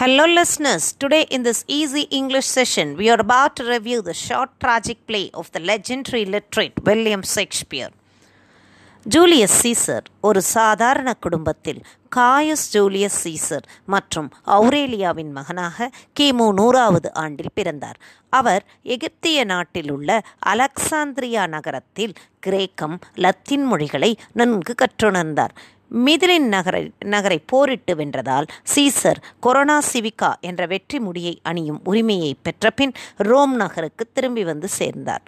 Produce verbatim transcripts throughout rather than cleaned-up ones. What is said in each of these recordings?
Hello listeners, today in this easy English session we are about to review the short tragic play of the legendary literate William Shakespeare. Julius Caesar, ஒரு சாதாரண குடும்பத்தில் guys Julius Caesar மற்றும் அவுரேலியாவின் மகனாக கிமு நூறாவது ஆண்டில் பிறந்தார். அவர் எகிப்திய நாட்டில் உள்ள அலெக்சாந்திரியா நகரத்தில் கிரேக்கம், லத்தீன் மொழிகளை நன்கு கற்றுணர்ந்தார். மிதிலின் நகரை நகரை போரிட்டு வென்றதால் சீசர் கொரோனா சிவிகா என்ற வெற்றி முடியை அணியும் உரிமையை பெற்ற பின் ரோம் நகருக்கு திரும்பி வந்து சேர்ந்தார்.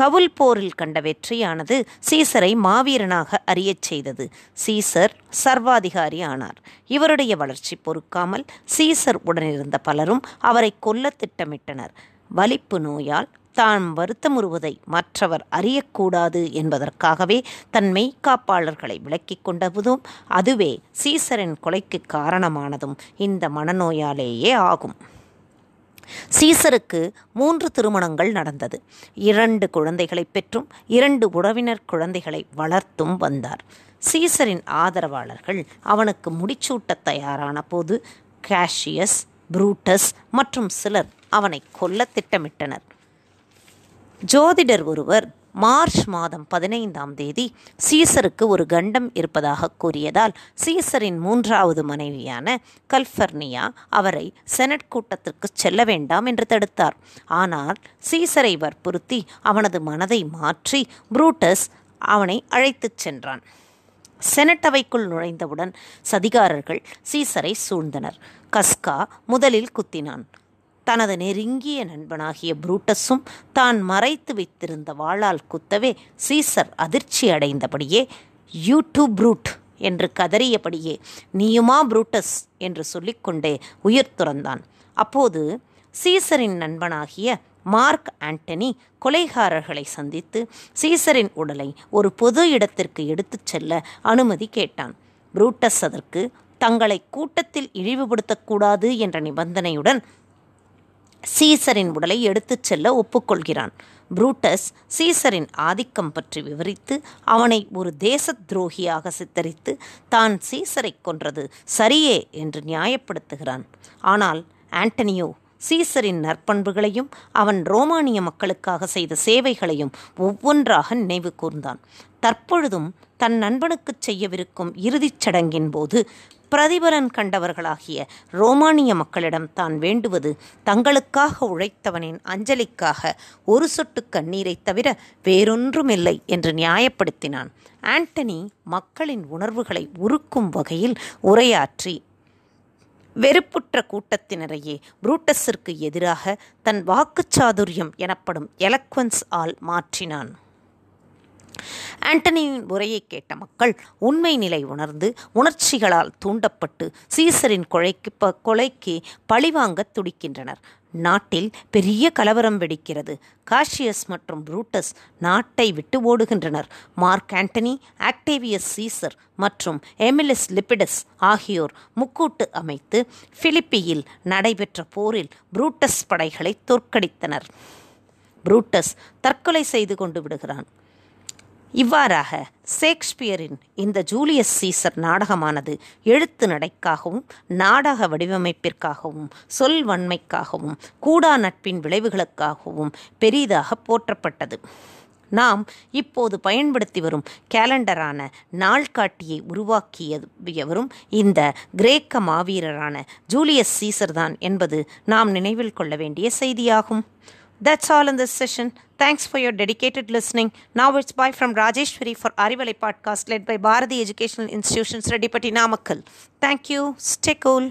கவுல் போரில் கண்ட வெற்றியானது சீசரை மாவீரனாக அறியச் செய்தது. சீசர் சர்வாதிகாரி ஆனார். இவருடைய வளர்ச்சி பொறுக்காமல் சீசர் உடனிருந்த பலரும் அவரை கொல்ல திட்டமிட்டனர். வலிப்பு நோயால் தான் வருத்தமுறுவதை மற்றவர் அறியக்கூடாது என்பதற்காகவே தன் மெய்காப்பாளர்களை விலக்கிக் கொண்டதும் அதுவே சீசரின் கொலைக்கு காரணமானதும் இந்த மனநோயாலேயே ஆகும். சீசருக்கு மூன்று திருமணங்கள் நடந்தது. இரண்டு குழந்தைகளை பெற்றும் இரண்டு உறவினர் குழந்தைகளை வளர்த்தும் வந்தார். சீசரின் ஆதரவாளர்கள் அவனுக்கு முடிச்சூட்ட தயாரான போது காஷியஸ், புரூட்டஸ் மற்றும் சிலர் அவனை கொல்ல திட்டமிட்டனர். ஜோதிடர் ஒருவர் மார்ச் மாதம் பதினைந்தாம் தேதி சீசருக்கு ஒரு கண்டம் இருப்பதாக கூறியதால் சீசரின் மூன்றாவது மனைவியான கல்பர்னியா அவரை செனட் கூட்டத்திற்கு செல்ல வேண்டாம் என்று தடுத்தார். ஆனால் சீசரை வற்புறுத்தி அவனது மனதை மாற்றி புரூட்டஸ் அவனை அழைத்துச் சென்றான். செனட் அவைக்குள் நுழைந்தவுடன் சதிகாரர்கள் சீசரை சூழ்ந்தனர். கஸ்கா முதலில் குத்தினான். தனது நெருங்கிய நண்பனாகிய புரூட்டஸும் தான் மறைத்து வைத்திருந்த வாளால் குத்தவே சீசர் அதிர்ச்சி அடைந்தபடியே யூ டு புரூட் என்று கதறியபடியே நீயுமா புரூட்டஸ் என்று சொல்லிக்கொண்டே உயிர் துறந்தான். அப்போது சீசரின் நண்பனாகிய மார்க் ஆண்டனி கொலைகாரர்களை சந்தித்து சீசரின் உடலை ஒரு பொது இடத்திற்கு எடுத்துச் செல்ல அனுமதி கேட்டான். புரூட்டஸ் அதற்கு தங்களை கூட்டத்தில் இழிவுபடுத்தக்கூடாது என்ற நிபந்தனையுடன் சீசரின் உடலை எடுத்துச் செல்ல ஒப்புக்கொள்கிறான். புரூட்டஸ் சீசரின் ஆதிக்கம் பற்றி விவரித்து அவனை ஒரு தேச துரோகியாக சித்தரித்து தான் சீசரை கொன்றது சரியே என்று நியாயப்படுத்துகிறான். ஆனால் ஆண்டனியோ சீசரின் நற்பண்புகளையும் அவன் ரோமானிய மக்களுக்காக செய்த சேவைகளையும் ஒவ்வொன்றாக நினைவு கூர்ந்தான். தற்பொழுதும் தன் நண்பனுக்கு செய்யவிருக்கும் இறுதிச் சடங்கின் போது பிரதிபலன் கண்டவர்களாகிய ரோமானிய மக்களிடம் தான் வேண்டுவது தங்களுக்காக உழைத்தவனின் அஞ்சலிக்காக ஒரு சொட்டு கண்ணீரை தவிர வேறொன்றுமில்லை என்று நியாயப்படுத்தினான். ஆண்டனி மக்களின் உணர்வுகளை உருக்கும் வகையில் உரையாற்றி வெறுப்புற்ற கூட்டத்தினரையே புரூட்டஸிற்கு எதிராக தன் வாக்குச்சாதுரியம் எனப்படும் எலக்வன்ஸ் ஆல் மாற்றினான். ஆண்டனியின் உரையை கேட்ட மக்கள் உண்மை நிலை உணர்ந்து உணர்ச்சிகளால் தூண்டப்பட்டு சீசரின் கொலைக்கு கொலைக்கு பழிவாங்க துடிக்கின்றனர். நாட்டில் பெரிய கலவரம் வெடிக்கிறது. காஷியஸ் மற்றும் புரூட்டஸ் நாட்டை விட்டு ஓடுகின்றனர். மார்க் ஆண்டனி, ஆக்டேவியஸ் சீசர் மற்றும் ஏமிலியஸ் லிபிடஸ் ஆகியோர் முக்கூட்டு அமைத்து பிலிப்பியில் நடைபெற்ற போரில் புரூட்டஸ் படைகளை தோற்கடித்தனர். புரூட்டஸ் தற்கொலை செய்து கொண்டு விடுகிறான். இவ்வாறாக ஷேக்ஸ்பியரின் இந்த ஜூலியஸ் சீசர் நாடகமானது எழுத்து நடைக்காகவும் நாடக வடிவமைப்பிற்காகவும் சொல்வன்மைக்காகவும் கூடா நட்பின் விளைவுகளுக்காகவும் பெரிதாக போற்றப்பட்டது. நாம் இப்போது பயன்படுத்தி வரும் கேலண்டரான நாள்காட்டியை உருவாக்கியவரும் இந்த கிரேக்க மாவீரரான ஜூலியஸ் சீசர்தான் என்பது நாம் நினைவில் கொள்ள வேண்டிய செய்தியாகும். That's all in this session. Thanks for your dedicated listening. Now it's bye from Rajeshwari for Arivalai podcast led by Bharati Educational Institution's Reddiyapatti Namakkal. Thank you. Stay cool.